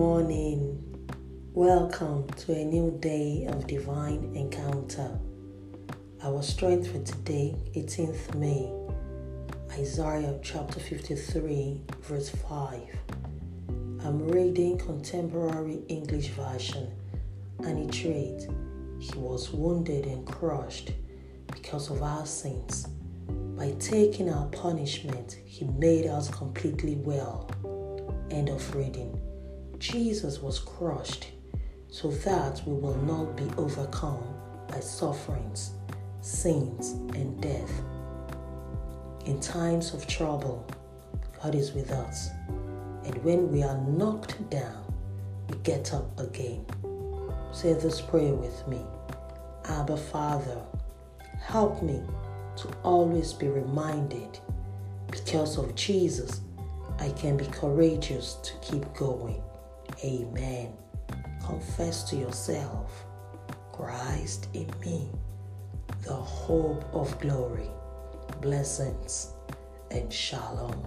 morning. Welcome to a new day of divine encounter. Our strength for today, 18th May, Isaiah chapter 53, verse 5. I'm reading Contemporary English Version, and it reads, "He was wounded and crushed because of our sins. By taking our punishment, he made us completely well." End of reading. Jesus was crushed so that we will not be overcome by sufferings, sins, and death. In times of trouble, God is with us. And when we are knocked down, we get up again. Say this prayer with me. Abba Father, help me to always be reminded, because of Jesus, I can be courageous to keep going. Amen. Confess to yourself, Christ in me, the hope of glory. Blessings and shalom.